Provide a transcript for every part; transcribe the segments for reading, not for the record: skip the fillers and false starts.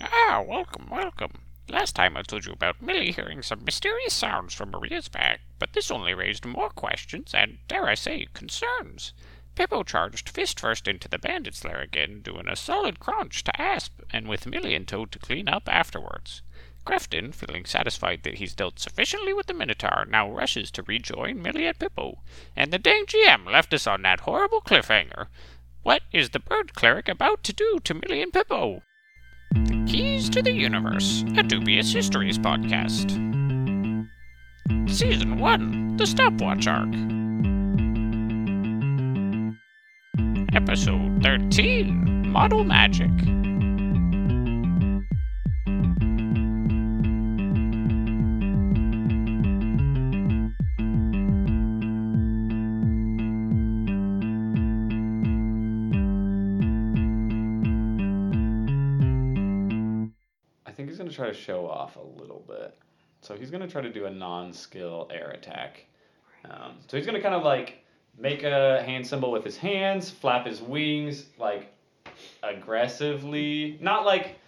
Ah, welcome, welcome. Last time I told you about Millie hearing some mysterious sounds from Maria's bag, but this only raised more questions and, dare I say, concerns. Pippo charged fist-first into the bandit's lair again, doing a solid crunch to Asp, and with Millie and Toad to clean up afterwards. Grifton, feeling satisfied that he's dealt sufficiently with the Minotaur, now rushes to rejoin Millie and Pippo. And the dang GM left us on that horrible cliffhanger. What is the bird cleric about to do to Millie and Pippo? The Keys to the Universe, a Dubious Histories podcast. Season 1, The Stopwatch Arc. Episode 13, Model Magic. I think he's going to try to show off a little bit. So he's going to try to do a non-skill air attack. So he's going to kind of like make a hand symbol with his hands, flap his wings, like, aggressively. Not like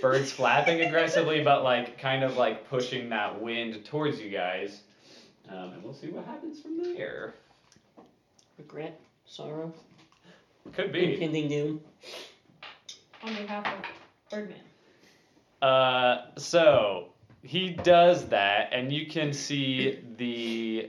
birds flapping aggressively, but like kind of like pushing that wind towards you guys. And we'll see what happens from there. Regret? Sorrow? Could be. Impending doom. On behalf of Birdman. So, he does that, and you can see the,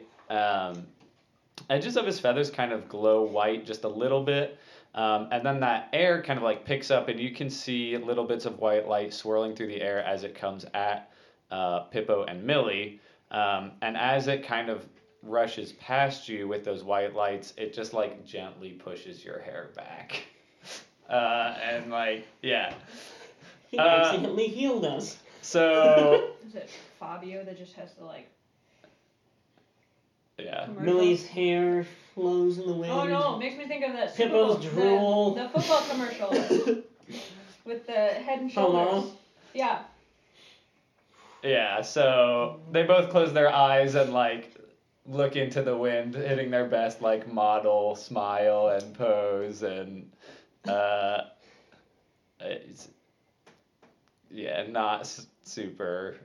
edges of his feathers kind of glow white just a little bit, and then that air kind of like picks up, and you can see little bits of white light swirling through the air as it comes at Pippo and Millie, and as it kind of rushes past you with those white lights, it just like gently pushes your hair back, and like, yeah. He accidentally healed us. So... Is it Fabio that just has to like... Yeah. Commercial. Millie's hair flows in the wind. Oh no, it makes me think of that Pippo's drool. The football commercial with the head and shoulders. Hello? Yeah. Yeah, so they both close their eyes and like look into the wind, hitting their best like model smile and pose and it's, yeah, not super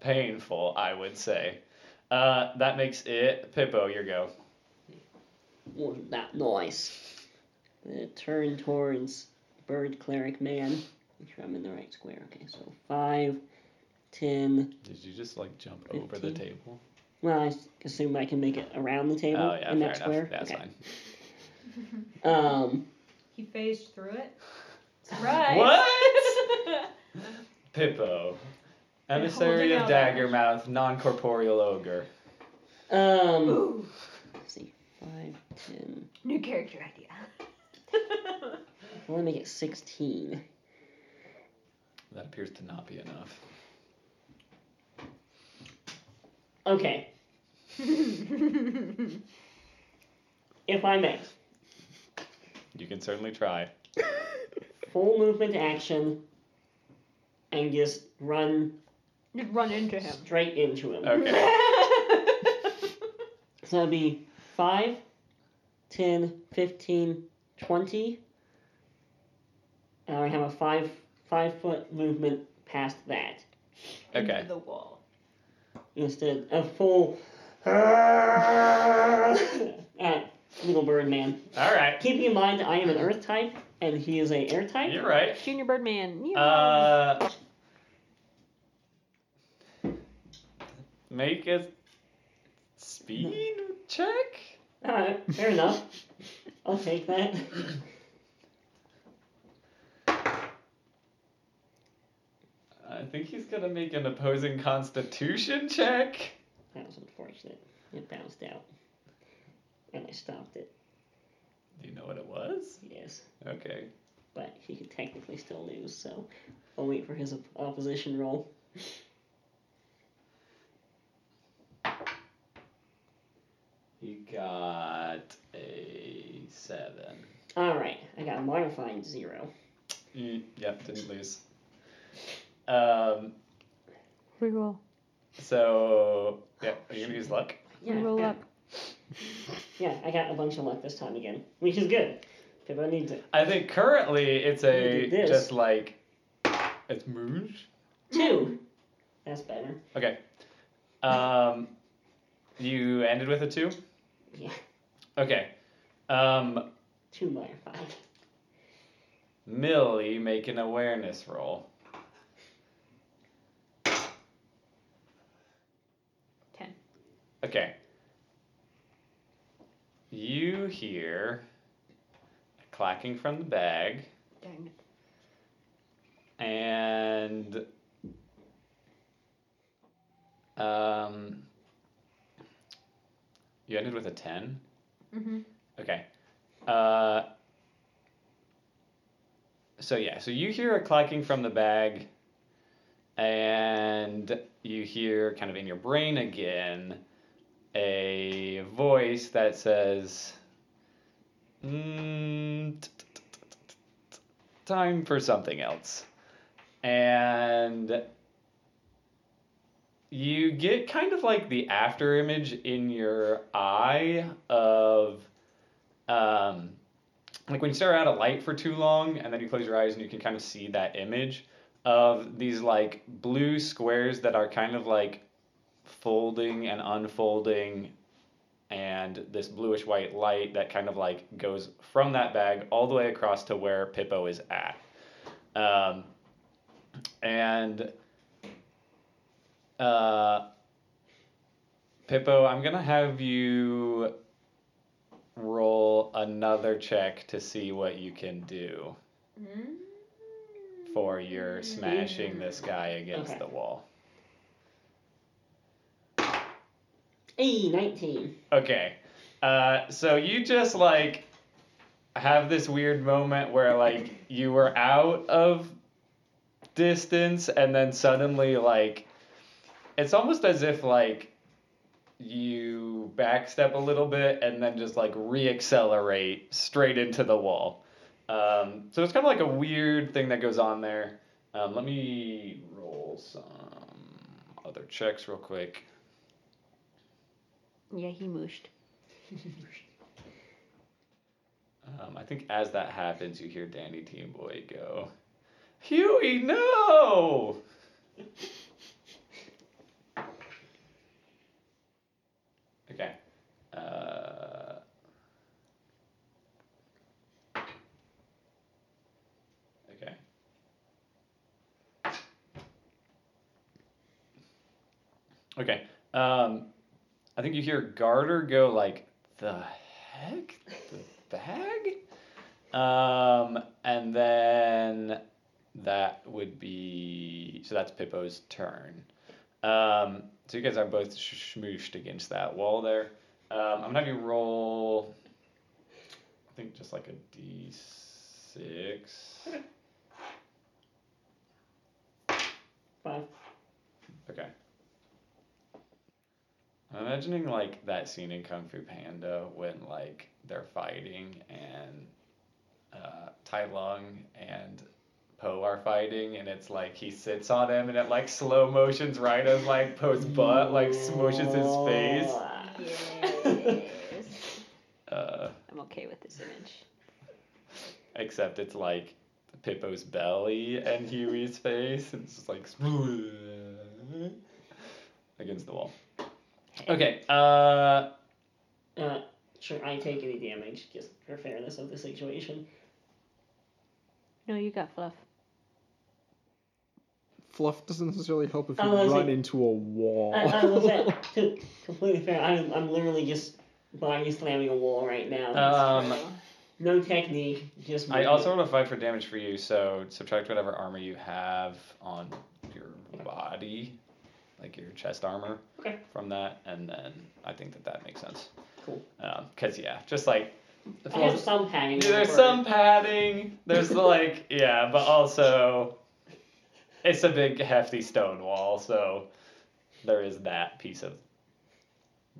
painful, I would say. That makes it Pippo, your go. Well, that noise. I'm gonna turn towards bird cleric man. Make sure I'm in the right square. Okay, so 5, 10. Did you just like jump 15. Over the table? Well, I assume I can make it around the table. Oh yeah, in that square. That's okay. Fine. He phased through it. Right. What? Pippo. Emissary of Daggermouth, non-corporeal ogre. Ooh. Let's see. 5, 10. New character idea. I want to make it 16. That appears to not be enough. Okay. If I may. You can certainly try. Full movement action, and just run... You'd run into him. Straight into him. Okay. So that'd be 5, 10, 15, 20. And I would have a five foot movement past that. Okay. Into the wall. Instead, a full... little bird man. All right. Keeping in mind I am an earth type, and he is an air type. You're right. Junior bird man. Yeah. Make a speed check? Alright, fair enough. I'll take that. I think he's going to make an opposing constitution check. That was unfortunate. It bounced out. And I stopped it. Do you know what it was? Yes. Okay. But he could technically still lose, so I'll wait for his opposition roll. You got a 7. Alright, I got a modifying 0. Yep, didn't lose. Reroll. So, yeah, are you going to use luck? Yeah, reroll up. Yeah, I got a bunch of luck this time again, which is good. Pippo needs it. I think currently it's just like It's Mooge? Two. That's better. Okay. You ended with a 2? Yeah. Okay. 2 minus 5. Millie, make an awareness roll. 10. Okay. You hear a clacking from the bag. Dang it. And you ended with a 10? Mm-hmm. Okay. So you hear a clacking from the bag, and you hear kind of in your brain again a voice that says, time for something else. And you get kind of like the after image in your eye of, like when you stare at a light for too long and then you close your eyes and you can kind of see that image of these like blue squares that are kind of like folding and unfolding, and this bluish white light that kind of like goes from that bag all the way across to where Pippo is at. Pippo, I'm gonna have you roll another check to see what you can do for your smashing this guy against the wall. 19. Okay. So you just, like, have this weird moment where, like, you were out of distance and then suddenly, like, it's almost as if, like, you backstep a little bit and then just, like, reaccelerate straight into the wall. So it's kind of like a weird thing that goes on there. Let me roll some other checks real quick. Yeah, he mooshed. I think as that happens, you hear Danny Teen Boy go, Huey, no! Okay. Okay. I think you hear Garter go like, the heck? The bag? And then that would be... So that's Pippo's turn. So you guys are both smooshed against that wall there. I'm going to have you roll, I think, just like a D6. 5. Okay. I'm imagining, like, that scene in Kung Fu Panda when, like, they're fighting and Tai Lung and Poe are fighting, and it's, like, he sits on him, and it, like, slow motions right as, like, Poe's butt, like, smooshes his face. Yes. I'm okay with this image. Except it's, like, Pippo's belly and Huey's face, and it's just, like, against the wall. Okay, sure, I take any damage, just for fairness of the situation. No, you got Fluff. Fluff doesn't necessarily help if you run into a wall. I completely fair. I'm literally just body slamming a wall right now. No technique, just... I also want to fight for damage for you, so subtract whatever armor you have on your body. Like your chest armor from that, and then I think that makes sense. Cool. Because, just like... There's some padding. There's some padding. There's like, but also it's a big, hefty stone wall, so there is that piece of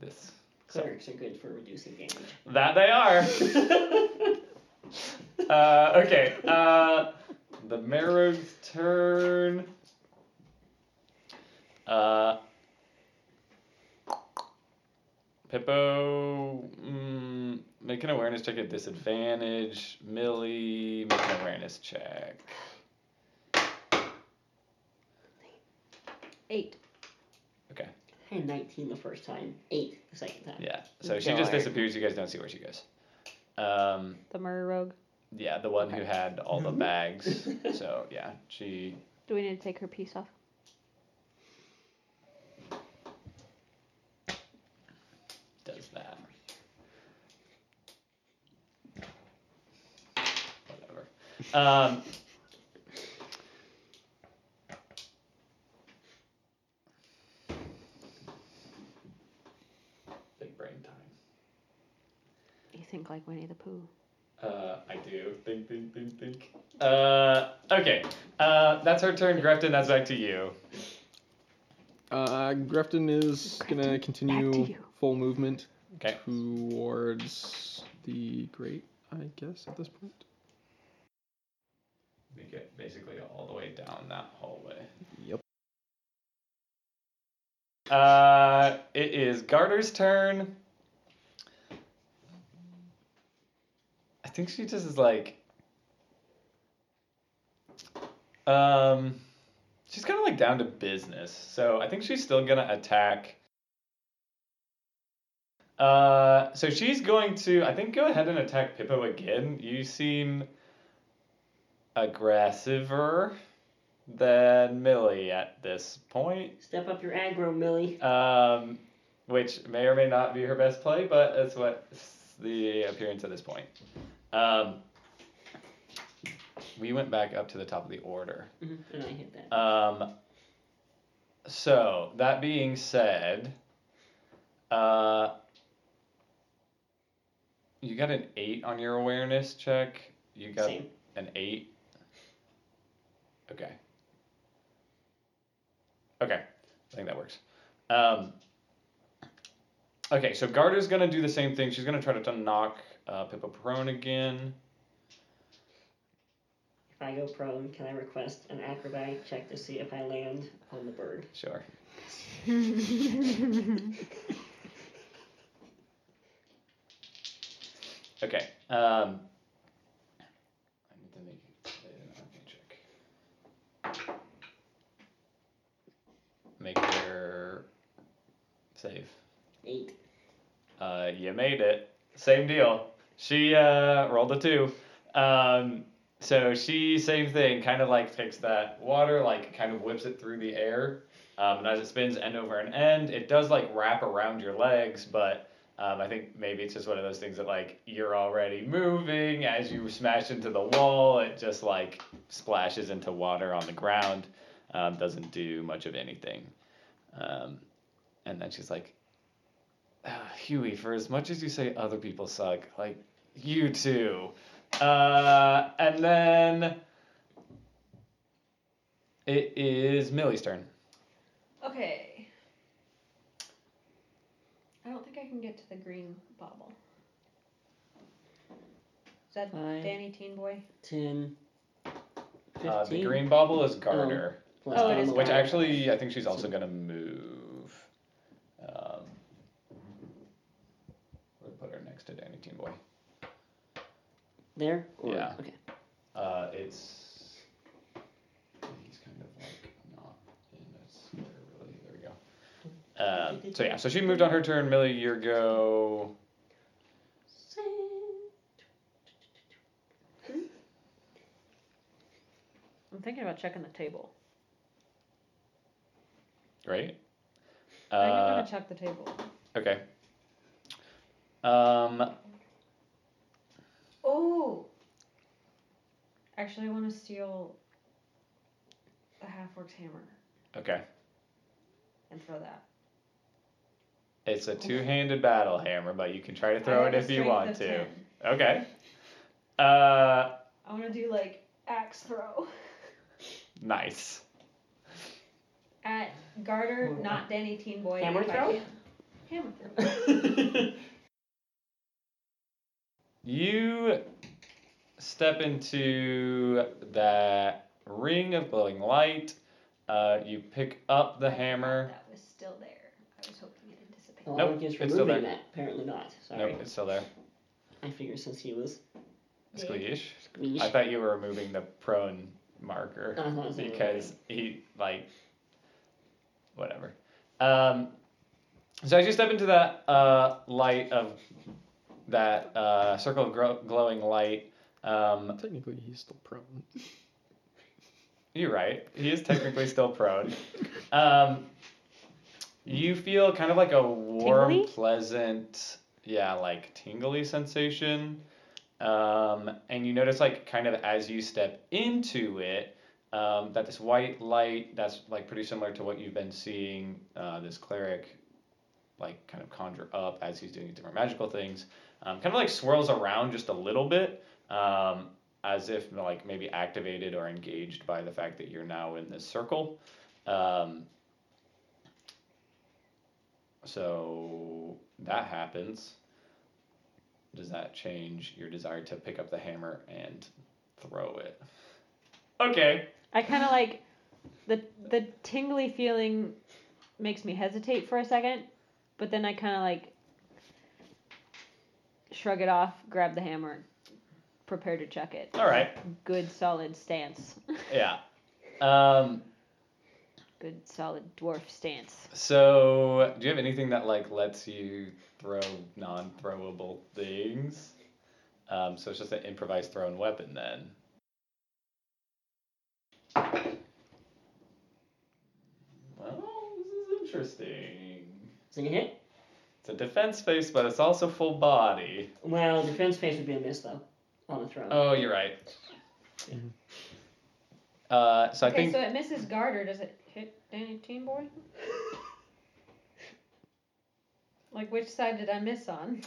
this. Clerics are good for reducing damage. That they are. Okay. The Merrow's turn... Pippo, make an awareness check at disadvantage. Millie, make an awareness check. 8. Okay. I had 19 the first time, 8 the second time. Yeah, so Dollar. She just disappears. You guys don't see where she goes. The murder rogue? Yeah, the one who had all the bags. So, yeah, she... Do we need to take her piece off? Does that. Whatever. Big brain time. You think like Winnie the Pooh. I do. Think. Okay. That's her turn, Grifton. That's back to you. Grifton is gonna continue full movement towards the grate, I guess, at this point. We get basically all the way down that hallway. Yep. It is Garter's turn. I think she just is like, she's kind of like down to business. So I think she's still going to attack. So she's going to, I think, go ahead and attack Pippo again. You seem aggressiver than Millie at this point. Step up your aggro, Millie. Which may or may not be her best play, but that's what's the appearance at this point. We went back up to the top of the order. Mm-hmm. And I hit that. So, that being said, you got an 8 on your awareness check. You got Same. An 8. Okay. Okay. I think that works. Okay, so Garter's going to do the same thing. She's going to try to knock... Pippo prone again. If I go prone, can I request an acrobatic check to see if I land on the bird? Sure. Okay. I need to make an acrobatic check. Make your save. 8. You made it. Same deal. She rolled a 2. So she, same thing, kind of like takes that water, like kind of whips it through the air. And as it spins end over an end, it does like wrap around your legs. But I think maybe it's just one of those things that like you're already moving. As you smash into the wall, it just like splashes into water on the ground. Doesn't do much of anything. And then she's like, Huey, for as much as you say other people suck, like, you too. And then it is Millie's turn. Okay. I don't think I can get to the green bobble. Is that Danny Teen Boy? 10. 15. The green bobble is Garter. Oh, it is Garter. Which actually, I think she's also going to move. Put her next to Danny Teen Boy. There? Or, yeah. Okay. It's... He's kind of like not in a square, really. There we go. So yeah, so she moved on her turn. Millie, your go... I'm thinking about checking the table. Right? I'm going to check the table. Okay. Oh! Actually, I want to steal the half-orc's hammer. Okay. And throw that. It's a two-handed battle hammer, but you can try to throw it if you want to. 10. Okay. I want to do, like, axe throw. Nice. At Garter, not Danny Teen Boy. Hammer throw? Hammer throw. You step into that ring of glowing light. You pick up the hammer. That was still there. I was hoping it had dissipated. Well, nope, it's still there. That. Apparently not. Sorry. Nope, it's still there. I figured since he was... Squeeze. I thought you were removing the prone marker. Because he, like... whatever. So as you step into that light of that circle of glowing light. Technically, he's still prone. You're right. He is technically still prone. You feel kind of like a warm, tingly? Pleasant, like tingly sensation. And you notice like kind of as you step into it, that this white light that's like pretty similar to what you've been seeing this cleric like kind of conjure up as he's doing different magical things, kind of like swirls around just a little bit, as if like maybe activated or engaged by the fact that you're now in this circle. So that happens. Does that change your desire to pick up the hammer and throw it? Okay. I kind of like the tingly feeling makes me hesitate for a second, but then I kind of like shrug it off, grab the hammer, prepare to chuck it. All right. Good solid stance. Yeah. Good solid dwarf stance. So, do you have anything that like lets you throw non-throwable things? So it's just an improvised thrown weapon then. Well, this is interesting. Is it a hit? It's a defense space, but it's also full body. Well, defense space would be a miss though on the throw. Oh, you're right. Mm-hmm. So I think. So it misses Garter. Does it hit Danny Teen Boy? Like, which side did I miss on?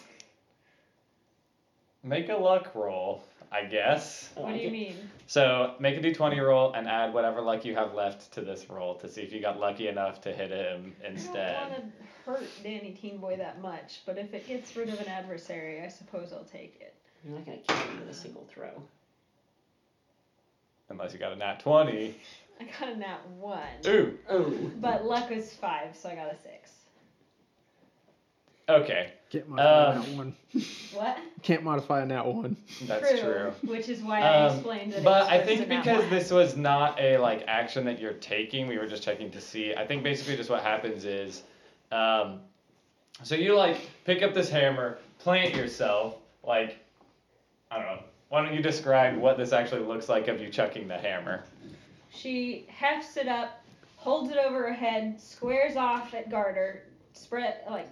Make a luck roll, I guess. What do you mean? So make a d20 roll and add whatever luck you have left to this roll to see if you got lucky enough to hit him instead. I don't want to hurt Danny Teen Boy that much, but if it gets rid of an adversary, I suppose I'll take it. You're not going to kill him with a single throw. Unless you got a nat 20. I got a nat 1. Ooh. Ooh. But luck was 5, so I got a 6. Okay. Can't modify a nat 1. What? Can't modify a nat 1. That's true. Which is why I explained that. But I think because this was not a like action that you're taking, we were just checking to see. I think basically just what happens is, so you like pick up this hammer, plant yourself, like, I don't know. Why don't you describe what this actually looks like of you chucking the hammer? She hefts it up, holds it over her head, squares off at Garter, spread, like,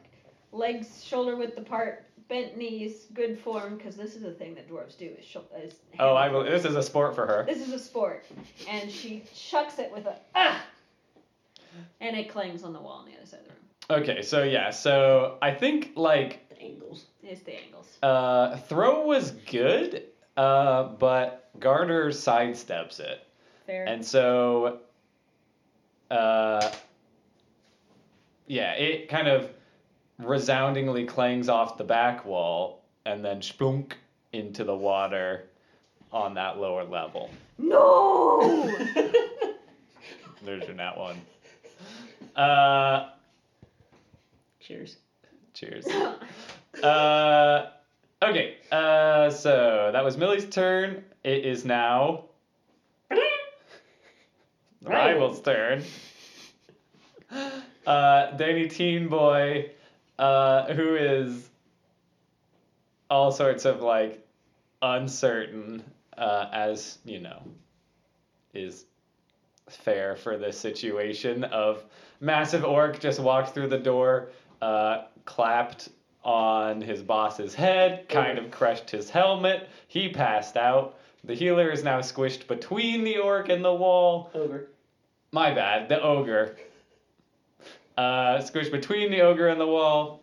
legs shoulder-width apart, bent knees, good form, because this is a thing that dwarves do, is hammer. Oh, this is a sport for her. This is a sport. And she chucks it with a, ah! And it clangs on the wall on the other side of the room. Okay, so, yeah, so I think, like... The angles. It's the angles. Throw was good. But Garter sidesteps it. Fair. And so, it kind of resoundingly clangs off the back wall and then splunk into the water on that lower level. No! There's your nat one. Cheers. Okay, so that was Millie's turn. It is now Rival's turn. Danny Teen Boy, who is all sorts of, like, uncertain, as, you know, is fair for this situation of massive orc just walked through the door, clapped on his boss's head, kind of crushed his helmet. He passed out. The healer is now squished between the orc and the wall. Ogre. My bad, the ogre. Squished between the ogre and the wall.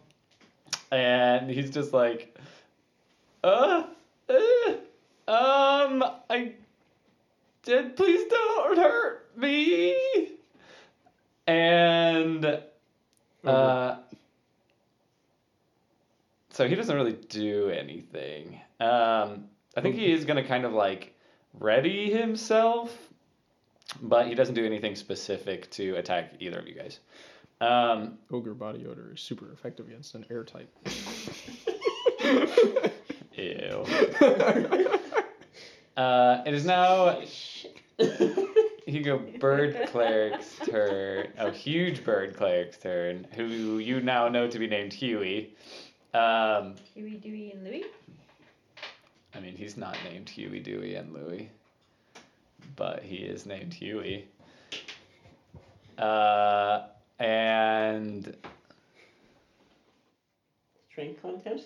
And he's just like, I did, please don't hurt me. And, so he doesn't really do anything. I think he is going to kind of like ready himself, but he doesn't do anything specific to attack either of you guys. Ogre body odor is super effective against an air type. Ew. It is now go bird cleric's turn. A huge bird cleric's turn, who you now know to be named Huey. Huey, Dewey, and Louie? I mean, he's not named Huey, Dewey, and Louie, but he is named Huey. And... Drink contest?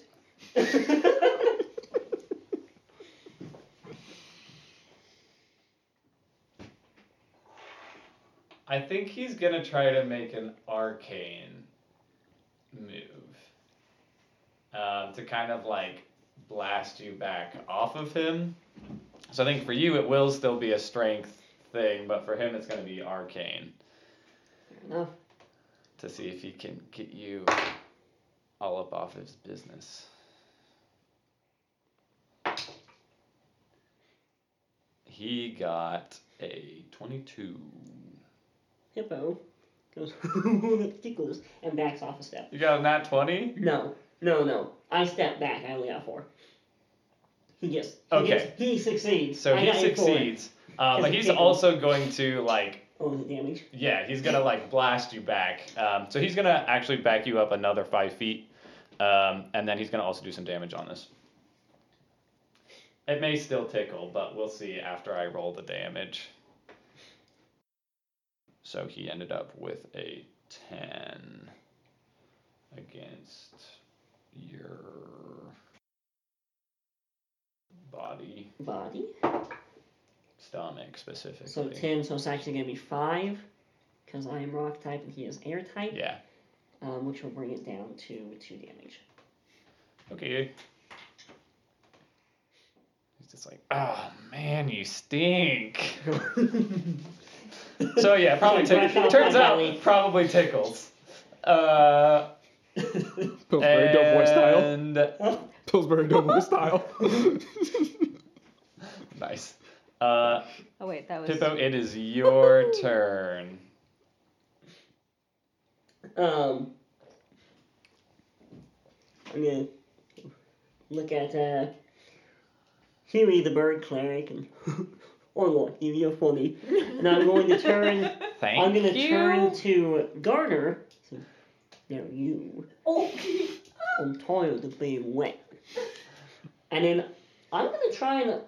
I think he's going to try to make an arcane move to kind of like blast you back off of him. So I think for you, it will still be a strength thing, but for him, it's going to be arcane. Fair enough. To see if he can get you all up off his business. He got a 22. Hippo goes, it tickles, and backs off a step. You got a nat 20? No. I step back. I only got 4. He succeeds. So he succeeds. But he's also going to, like... Oh, the damage? Yeah, he's going to, like, blast you back. So he's going to actually back you up another 5 feet. And then he's going to also do some damage on this. It may still tickle, but we'll see after I roll the damage. So he ended up with a 10 against your body. Body? Stomach, specifically. So 10, so it's actually going to be 5, because I am rock type and he is air type. Yeah. Which will bring it down to 2 damage. Okay. He's just like, oh, man, you stink. So yeah, probably tickles. Turns out, probably tickles. Pillsbury Doughboy style. Pillsbury Doughboy style. Nice. Oh wait, that was Pippo. It is your turn. I'm gonna look at Huey the bird cleric and. Oh Lord, you're funny. And I'm going to turn. Turn to Garter. So, there you. Oh, I'm tired of being wet. And then I'm going to try an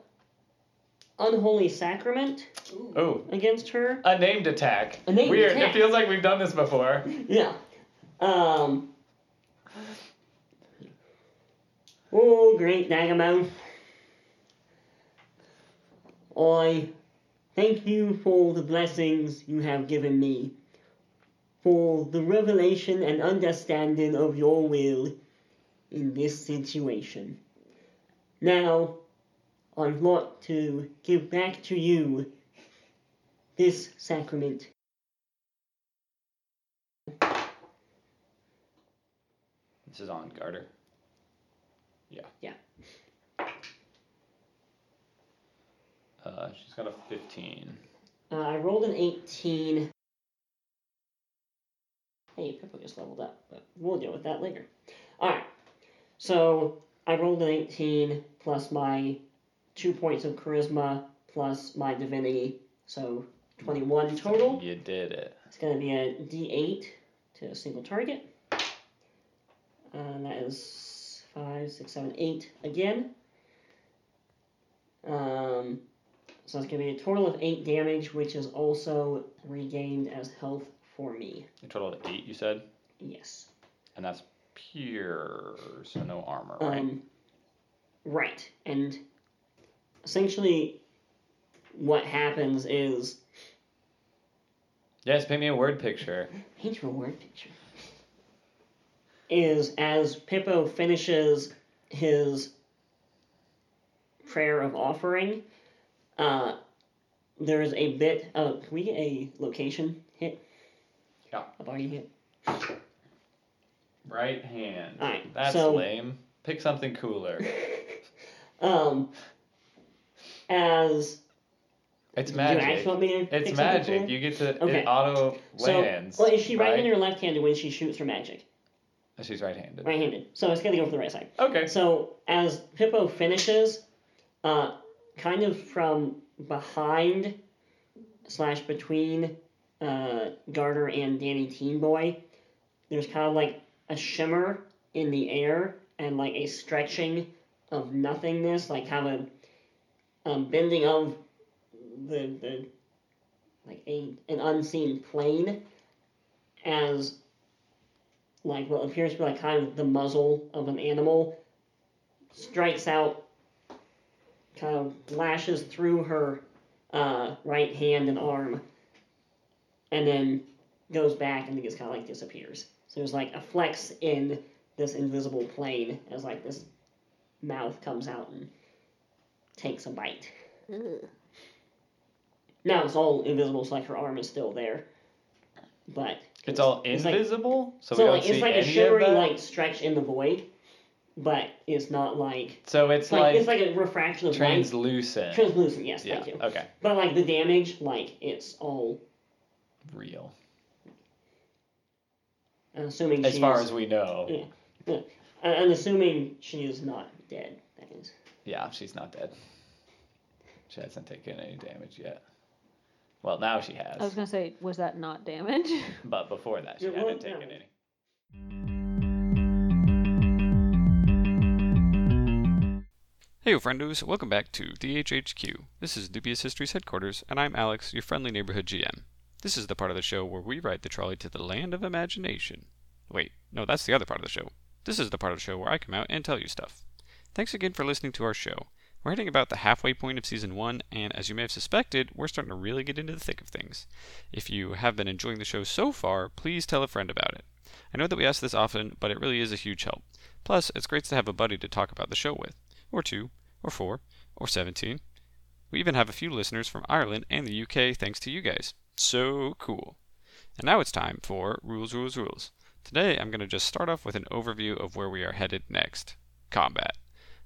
unholy sacrament. Ooh. Against her. A named attack. Weird. Attack. It feels like we've done this before. Yeah. Oh, great Nagamo. I thank you for the blessings you have given me, for the revelation and understanding of your will in this situation. Now, I'd like to give back to you this sacrament. This is on Garter. Yeah. She's got a 15. I rolled an 18. Hey, Pippo just leveled up, but we'll deal with that later. Alright, so I rolled an 18 plus my 2 points of charisma plus my divinity, so 21 total. You did it. It's going to be a D8 to a single target. That is 5, 6, 7, 8 again. So it's going to be a total of 8 damage, which is also regained as health for me. A total of 8, you said? Yes. And that's pure, so no armor, right? Right. And essentially what happens is... Yes, paint me a word picture. Paint you a word picture. Is as Pippo finishes his prayer of offering... there is a bit of... Can we get a location hit? Yeah. A body hit? Right hand. All right. That's lame. Pick something cooler. As... It's magic. Do you actually want me to pick magic. You get to... Okay. It auto lands. So, well, is she right-handed or left-handed when she shoots her magic? She's right-handed. Right-handed. So it's going to go for the right side. Okay. So as Pippo finishes... kind of from behind, slash between Garter and Danny Teen Boy, there's kind of like a shimmer in the air and like a stretching of nothingness, like kind of a bending of the like an unseen plane as like what appears to be like kind of the muzzle of an animal strikes out, kind of lashes through her right hand and arm, and then goes back and then just kind of like disappears. So there's like a flex in this invisible plane as like this mouth comes out and takes a bite. Ugh. Now it's all invisible, so like her arm is still there, but it's all invisible. Like, so we don't like, see it's like any a shimmery like stretch in the void, but it's not like. So it's like it's like a refraction of translucent. Light. Translucent, yes, yeah. Thank you. Okay. But like the damage, like it's all real. I'm assuming as far as we know. Yeah. Yeah. I'm assuming she is not dead. That is. Yeah, she's not dead. She hasn't taken any damage yet. Well, now she has. I was going to say, was that not damage? But before that, she hadn't taken any. Hey, friendos. Welcome back to DHHQ. This is Dubious Histories Headquarters, and I'm Alex, your friendly neighborhood GM. This is the part of the show where we ride the trolley to the land of imagination. Wait, no, that's the other part of the show. This is the part of the show where I come out and tell you stuff. Thanks again for listening to our show. We're hitting about the halfway point of Season 1, and as you may have suspected, we're starting to really get into the thick of things. If you have been enjoying the show so far, please tell a friend about it. I know that we ask this often, but it really is a huge help. Plus, it's great to have a buddy to talk about the show with, or 2, or 4, or 17. We even have a few listeners from Ireland and the UK thanks to you guys. So cool. And now it's time for Rules, Rules, Rules. Today, I'm going to just start off with an overview of where we are headed next. Combat.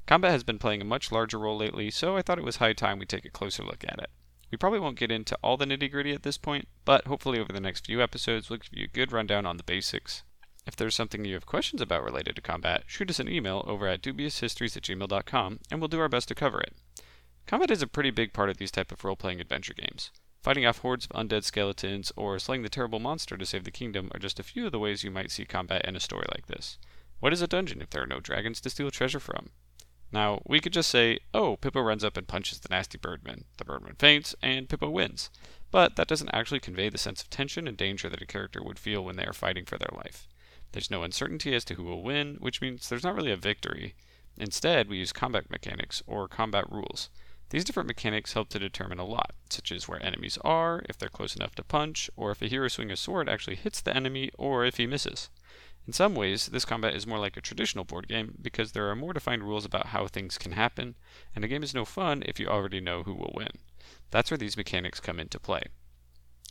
Combat has been playing a much larger role lately, so I thought it was high time we take a closer look at it. We probably won't get into all the nitty-gritty at this point, but hopefully over the next few episodes we'll give you a good rundown on the basics. If there's something you have questions about related to combat, shoot us an email over at dubioushistories@gmail.com, and we'll do our best to cover it. Combat is a pretty big part of these type of role-playing adventure games. Fighting off hordes of undead skeletons, or slaying the terrible monster to save the kingdom are just a few of the ways you might see combat in a story like this. What is a dungeon if there are no dragons to steal treasure from? Now, we could just say, oh, Pippo runs up and punches the nasty Birdman. The Birdman faints, and Pippo wins. But that doesn't actually convey the sense of tension and danger that a character would feel when they are fighting for their life. There's no uncertainty as to who will win, which means there's not really a victory. Instead, we use combat mechanics, or combat rules. These different mechanics help to determine a lot, such as where enemies are, if they're close enough to punch, or if a hero swinging a sword actually hits the enemy, or if he misses. In some ways, this combat is more like a traditional board game because there are more defined rules about how things can happen, and a game is no fun if you already know who will win. That's where these mechanics come into play.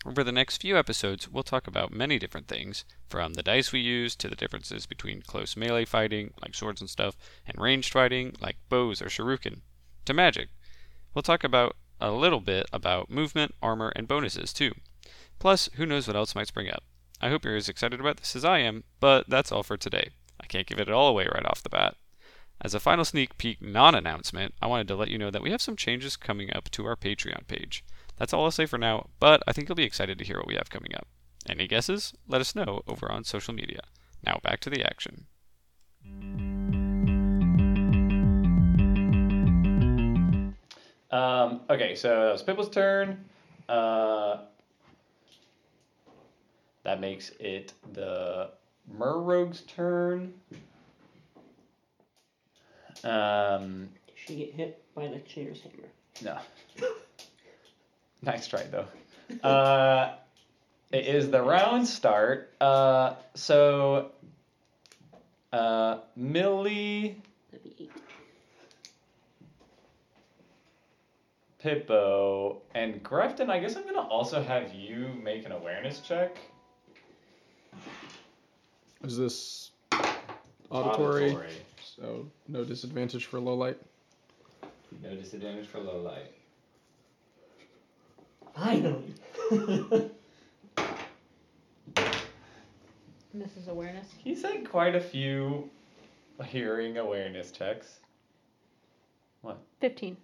Over the next few episodes, we'll talk about many different things, from the dice we use to the differences between close melee fighting, like swords and stuff, and ranged fighting, like bows or shuriken, to magic. We'll talk about a little bit about movement, armor, and bonuses too. Plus, who knows what else might spring up. I hope you're as excited about this as I am, but that's all for today. I can't give it all away right off the bat. As a final sneak peek non-announcement, I wanted to let you know that we have some changes coming up to our Patreon page. That's all I'll say for now, but I think you'll be excited to hear what we have coming up. Any guesses? Let us know over on social media. Now back to the action. Okay, so that was Pippo's turn. That makes it the Merrow's turn. Did she get hit by the cheater's hammer? No. Nice try, though. It is the round start. So, Millie, Pippo, and Grifton, I guess I'm going to also have you make an awareness check. Is this auditory? So no disadvantage for low light. No disadvantage for low light. Finally. This is awareness. He's had quite a few hearing awareness checks. What? 15.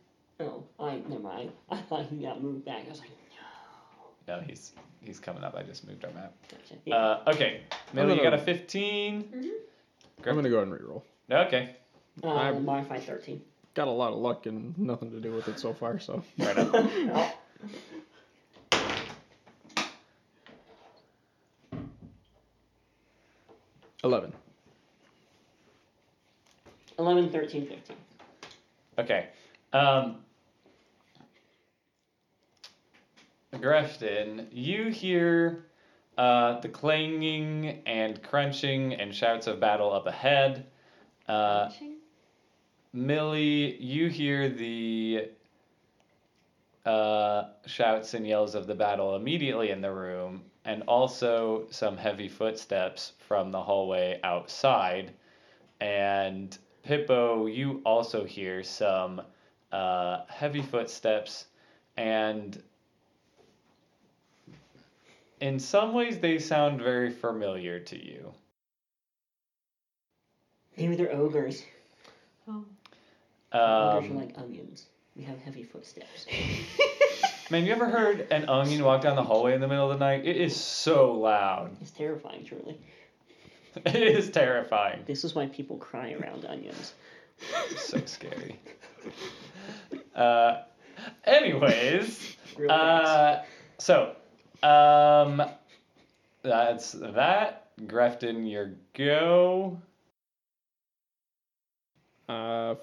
Oh, never mind. I thought he got moved back. I was like, no. No, he's coming up. I just moved our map. Gotcha. Yeah. Okay. Millie, you got a 15. Mm-hmm. I'm going to go ahead and reroll. Okay. I modified 13. Got a lot of luck and nothing to do with it so far, so. Right on. No. 11. 11, 13, 15. Okay. Grifton, you hear the clanging and crunching and shouts of battle up ahead. Crunching? Millie, you hear the shouts and yells of the battle immediately in the room, and also some heavy footsteps from the hallway outside. And Pippo, you also hear some heavy footsteps, and in some ways they sound very familiar to you. Maybe they're ogres. Oh. Ogres are like onions. We have heavy footsteps. Man, you ever heard an onion walk down the hallway in the middle of the night? It is so loud. It's terrifying, truly. It is terrifying. This is why people cry around onions. So scary. Anyways, so that's that. Grifton, your go.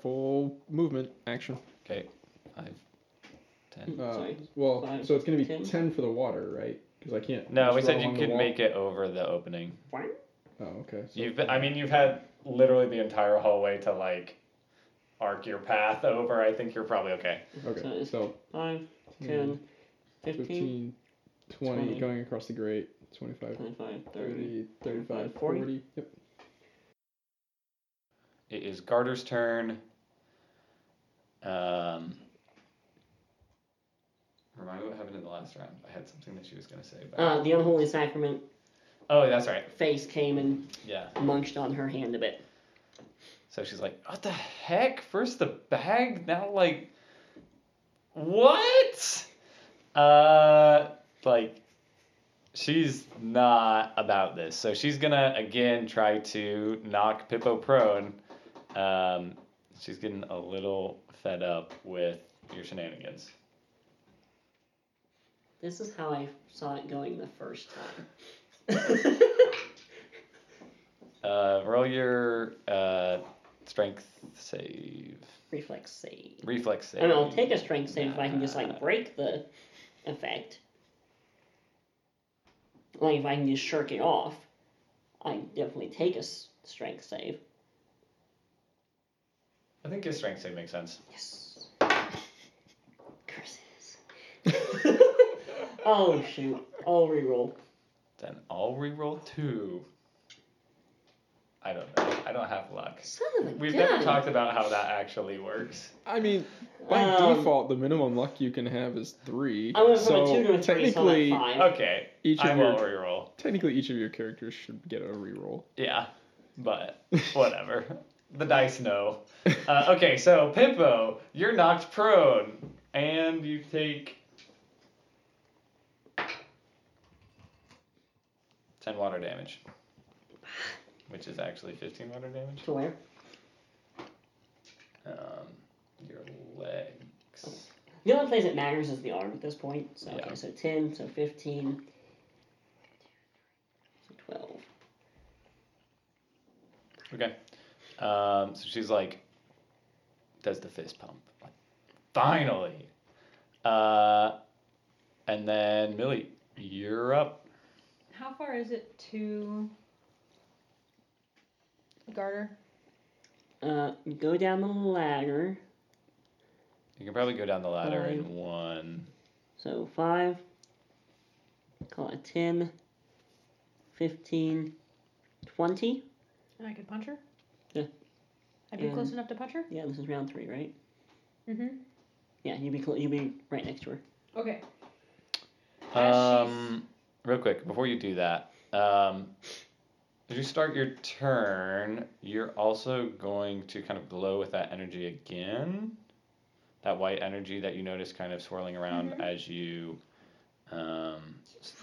Full movement action. Okay, 5, 10. Well, 5, so it's gonna be 10 for the water, right? Because I can't. No, we said you could make it over the opening. What? Oh, okay. So you've had literally the entire hallway to like arc your path over. I think you're probably okay. Okay. So 5, 10, 15, 20, going across the grate, 25, 30, 35, 40. Yep. It is Garter's turn. Remind me what happened in the last round. I had something that she was going to say. But the Unholy Sacrament. Oh, that's right. Face came and munched on her hand a bit. So she's like, what the heck? First the bag, now like, what? She's not about this. So she's going to, again, try to knock Pippo prone. She's getting a little fed up with your shenanigans. This is how I saw it going the first time. Roll your strength save. Reflex save. And I'll take a strength save if I can just, break the effect. Like, if I can just shirk it off, I definitely take a strength save. I think your strength save makes sense. Yes. Curses. Oh, shoot. I'll reroll. Then I'll reroll 2. I don't know. I don't have luck. Son of a gun. We've never talked about how that actually works. I mean, by default, the minimum luck you can have is 3. I went from a 2 to a 3, so I'm at 5. Okay, I will reroll. Technically, each of your characters should get a reroll. Yeah, but whatever. The dice know. Okay, so Pippo, you're knocked prone, and you take 10 water damage. Which is actually 15 water damage. To where? Your legs. Okay. The only place that matters is the arm at this point. So, yeah. Okay, so 10, so 15, so 12. Okay. So she's like, does the fist pump. Like, finally! And then, Millie, you're up. How far is it to Garter? Go down the ladder. You can probably go down the ladder 5. In 1. So 5. Call it 10. 15. 20. And I could punch her? Yeah. I'd be close enough to punch her? Yeah, this is round 3, right? Mm-hmm. Yeah, you'd be right next to her. Okay. Real quick, before you do that, as you start your turn, you're also going to kind of glow with that energy again. That white energy that you notice kind of swirling around as you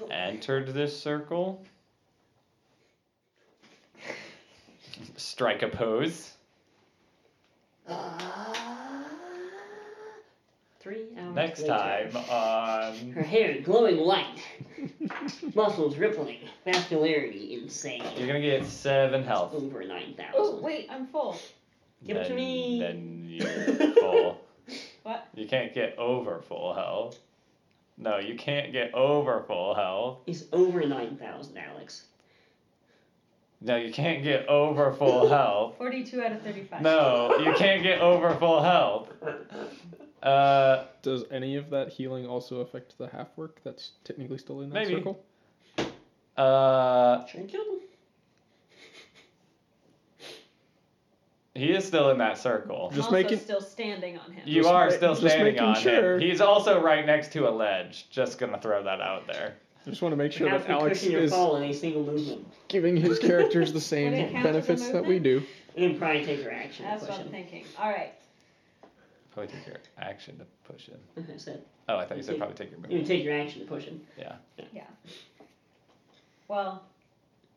entered this circle. Strike a pose. 3 hours next later. Time on... Her hair glowing white. Muscles rippling. Vascularity insane. You're going to get 7 health. It's over 9,000. Oh, wait, I'm full. Give it to me. Then you're full. What? You can't get over full health. No, you can't get over full health. It's over 9,000, Alex. No, you can't get over full health. 42 out of 35. No, you can't get over full health. Does any of that healing also affect the half-work that's technically still in that maybe. Circle? He is still in that circle. I'm also still standing on him. You are still standing on him. He's also right next to a ledge. Just going to throw that out there. I just want to make sure that Alex is giving his characters the same benefits that we do. And probably take your action to push him. That's what I'm thinking. All right. Probably take your action to push him. I said. Oh, I thought you said probably take your movement. You take your action to push him. Yeah. Yeah. Well.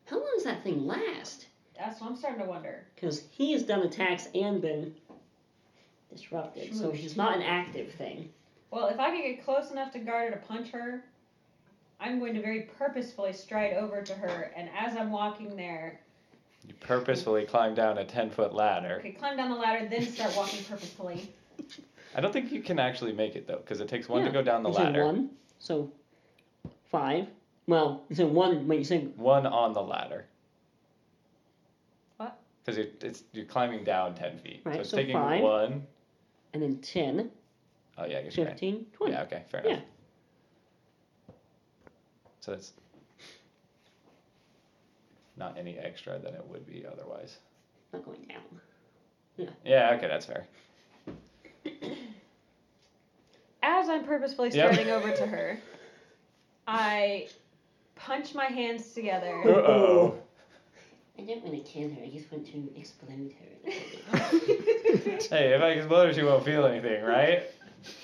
How long does that thing last? That's what I'm starting to wonder. Because he has done attacks and been disrupted, so it's not an active thing. Well, if I could get close enough to Garter to punch her... I'm going to very purposefully stride over to her, and as I'm walking there... You purposefully climb down a 10-foot ladder. Okay, climb down the ladder, then start walking purposefully. I don't think you can actually make it, though, because it takes one to go down the ladder. One, so 5. Well, you said one, when you say... One on the ladder. What? Because you're climbing down 10 feet. Right, so it's taking 5, 1... And then 10. Oh, yeah, I guess 15, you're right. 20. Yeah, okay, fair enough. So it's not any extra than it would be otherwise. Not going down. Yeah. Yeah, okay, that's fair. As I'm purposefully starting over to her, I punch my hands together. Uh-oh. I don't want to kill her, I just want to explode her. Hey, if I explode her, she won't feel anything, right?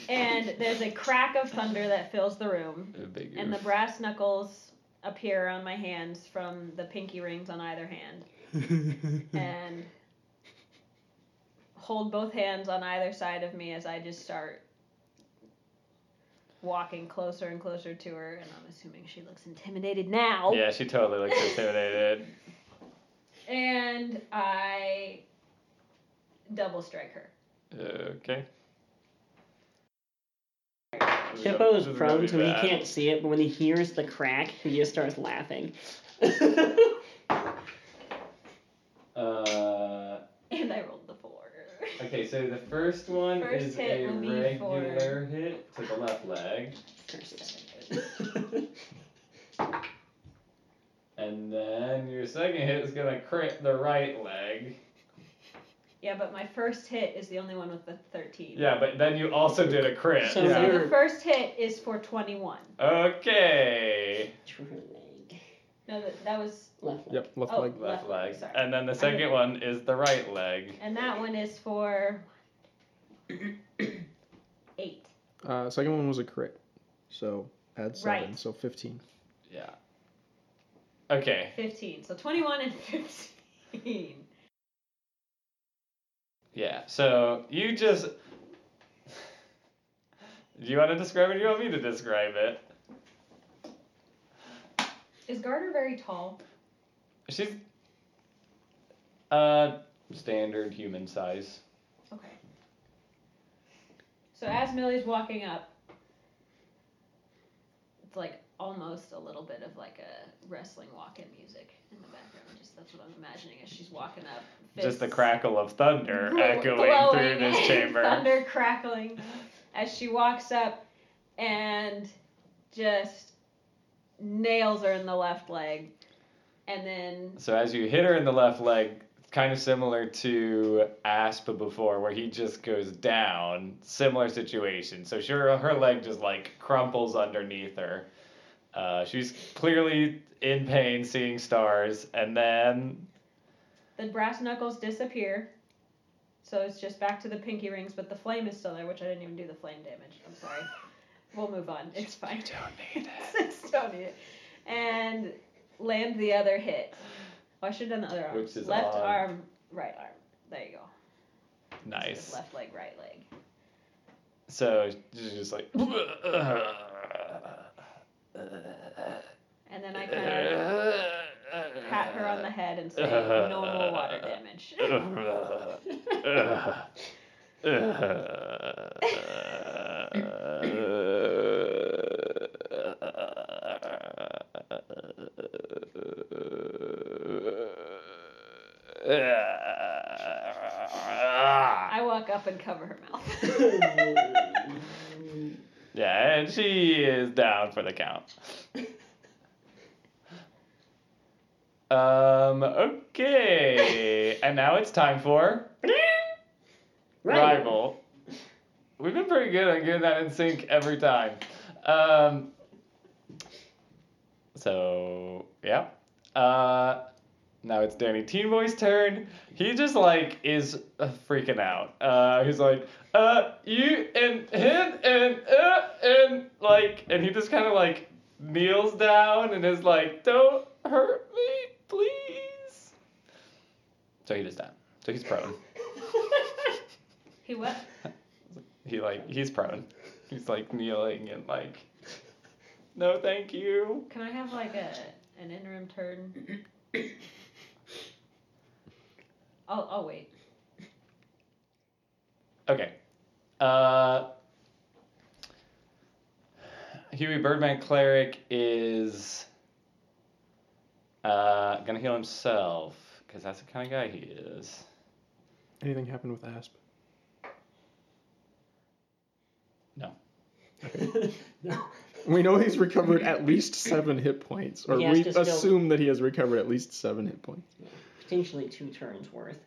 And there's a crack of thunder that fills the room. And the brass knuckles appear on my hands from the pinky rings on either hand. And hold both hands on either side of me as I just start walking closer and closer to her. And I'm assuming she looks intimidated now. Yeah, she totally looks intimidated. And I double strike her. Okay. Pippo is prone so he can't see it, but when he hears the crack, he just starts laughing. And I rolled the 4. Okay, so the first one is a regular hit to the left leg. And then your second hit is going to crit the right leg. Yeah, but my first hit is the only one with the 13. Yeah, but then you also did a crit. So the first hit is for 21. Okay. True leg. No, that was... Left leg. Yep, left leg. Left leg. Sorry. And then the second one is the right leg. And that one is for... 8. Second one was a crit. So add 7, so 15. Yeah. Okay. 15. So 21 and 15. Yeah, so you just... Do you want to describe it or do you want me to describe it? Is Garter very tall? She's... standard human size. Okay. So as Millie's walking up, it's like almost a little bit of like a wrestling walk-in music in the background. Just that's what I'm imagining as she's walking up. Fists, just the crackle of thunder echoing through this chamber. Thunder crackling as she walks up and just nails her in the left leg. And then... So as you hit her in the left leg, kind of similar to Asp before where he just goes down, similar situation. So sure, her leg just like crumples underneath her. She's clearly in pain, seeing stars, and then... The brass knuckles disappear, so it's just back to the pinky rings, but the flame is still there, which I didn't even do the flame damage. I'm sorry. We'll move on. It's fine. You don't need it. Don't need it. And land the other hit. Oh, I should have done the other arm. Which is left arm, right arm. There you go. Nice. So left leg, right leg. So she's just like... And then I kind of pat her on the head and say, no more water damage. I walk up and cover her mouth. Yeah, and she is down for the count. Okay. And now it's time for Rival. We've been pretty good on getting that in sync every time. So, yeah. Now it's Danny Teen Boy's turn. He just, like, is freaking out. He's like, you and him and, like, and he just kind of, like, kneels down and is like, don't hurt me. Please. So he does that. So he's prone. He what? He's prone. He's like kneeling and like, no, thank you. Can I have like an interim turn? I'll wait. Okay. Huey Birdman Cleric is. Gonna heal himself, because that's the kind of guy he is. Anything happen with Asp? No. Okay. No. We know he's recovered at least 7 hit points, or we assume that he has recovered at least 7 hit points. Potentially 2 turns worth.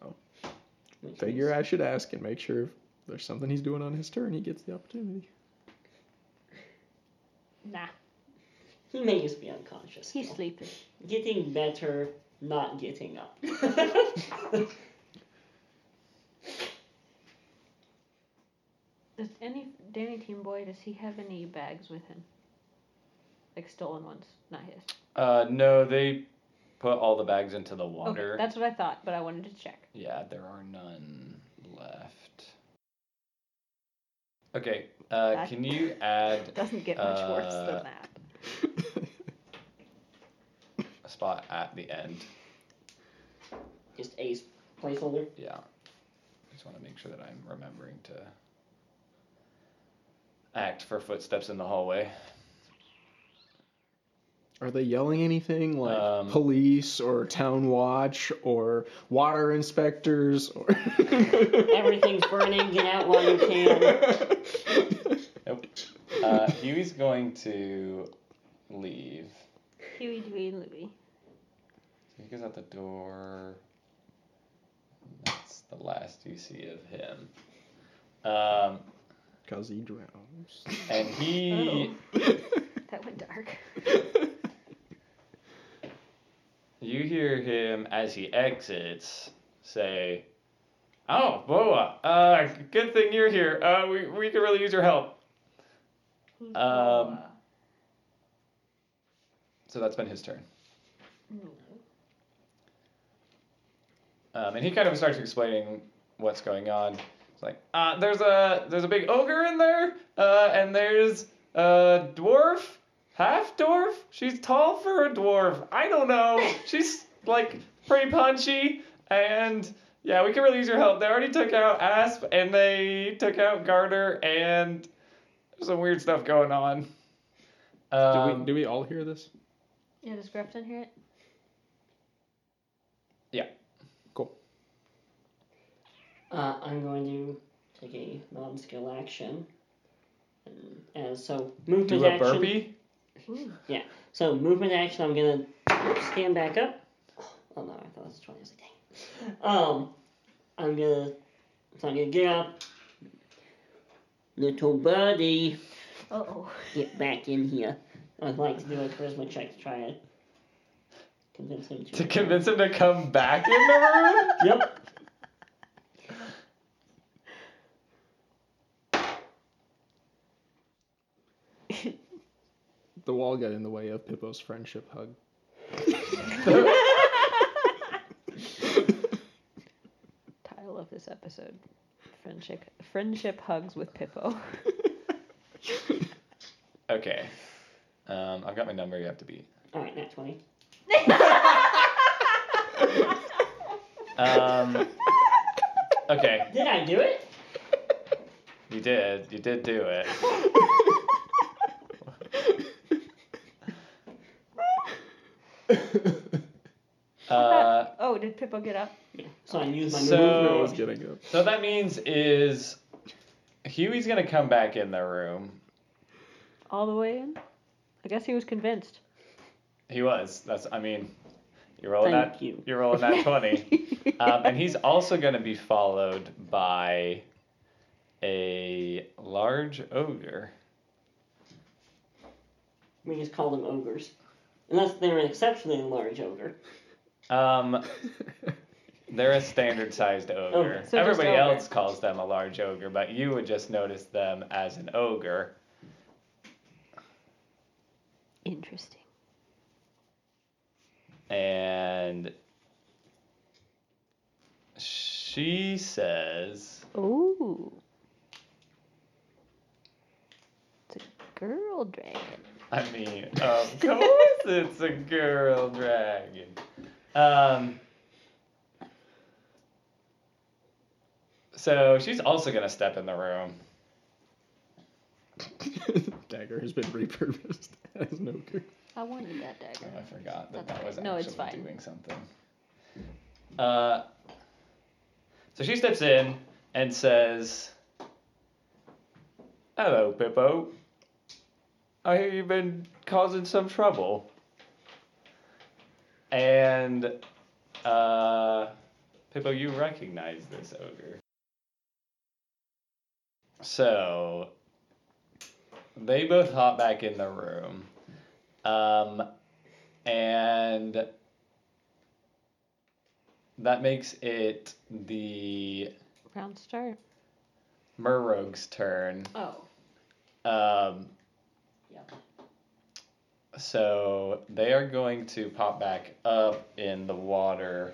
So, figure I should ask and make sure if there's something he's doing on his turn, he gets the opportunity. Nah. He may just be unconscious. He's sleeping. Getting better, not getting up. Does Danny Teen Boy, does he have any bags with him? Like stolen ones, not his. No, they put all the bags into the water. Okay, that's what I thought, but I wanted to check. Yeah, there are none left. Okay, can you add... Doesn't get much worse than that. A spot at the end. Just a placeholder? Yeah. I just want to make sure that I'm remembering to act for footsteps in the hallway. Are they yelling anything like police or town watch or water inspectors? Or everything's burning, get out while you can. Nope. Huey's going to leave. Huey, Dewey, and Louie. So he goes out the door. That's the last you see of him. Because he drowns. And he... Oh. That went dark. You hear him as he exits say, oh, Boa, good thing you're here. We could really use your help. Who's Boa? So that's been his turn. No. And he kind of starts explaining what's going on. It's like, there's a big ogre in there, and there's a dwarf, half dwarf. She's tall for a dwarf. I don't know. She's like pretty punchy, and yeah, we can really use your help. They already took out Asp, and they took out Garter, and there's some weird stuff going on. Do we all hear this? Yeah, does Grifton hear it? Yeah. Cool. I'm going to take a non-skill action. Movement action. Do a burpee? Yeah. So, movement action, I'm going to stand back up. Oh, no, I thought that was 20. I was like, dang. I'm going to get up. Little buddy. Uh-oh. Get back in here. I'd like to do a charisma check to try and convince him to convince him to come back in the room? Yep. The wall got in the way of Pippo's friendship hug. Title of this episode, Friendship Hugs with Pippo. Okay. I've got my number, you have to beat. Alright, nat 20. Okay. Did I do it? You did do it. Did Pippo get up? Yeah. So I used my movement. Getting up. So that means is Huey's gonna come back in the room. All the way in? I guess he was convinced. He was. You're rolling that 20. And he's also gonna be followed by a large ogre. We just call them ogres. Unless they're an exceptionally large ogre. They're a standard-sized ogre. So everybody else calls them a large ogre, but you would just notice them as an ogre. Interesting. And she says... Ooh. It's a girl dragon. I mean, of course it's a girl dragon. So she's also going to step in the room. Dagger has been repurposed as an ogre. I wanted that dagger. Oh, I forgot that was actually doing something. So she steps in and says, "Hello, Pippo. I hear you've been causing some trouble." And, Pippo, you recognize this ogre. So, they both hop back in the room. And that makes it the... Round start. Merrow's turn. Oh. Yeah. So they are going to pop back up in the water.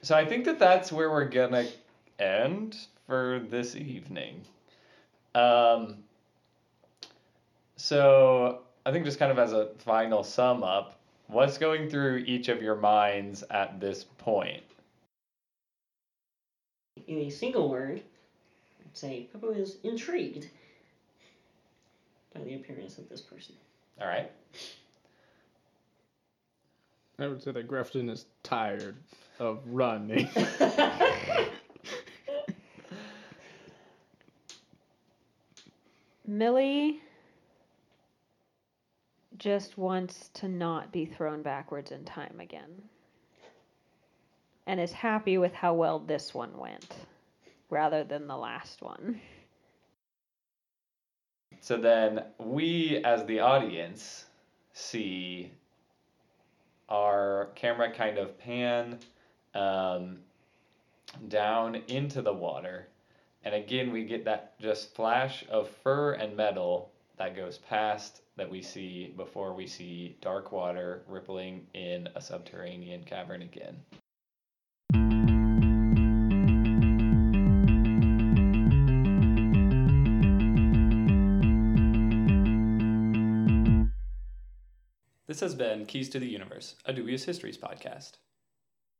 So I think that's where we're going to end for this evening. So I think just kind of as a final sum up, what's going through each of your minds at this point? In a single word, I'd say Pippo is intrigued by the appearance of this person. All right. I would say that Grifton is tired of running. Millie just wants to not be thrown backwards in time again. And is happy with how well this one went, rather than the last one. So then we, as the audience, see our camera kind of pan down into the water. And again, we get that just flash of fur and metal that goes past that we see before we see dark water rippling in a subterranean cavern again. This has been Keys to the Universe, a Dubious Histories podcast.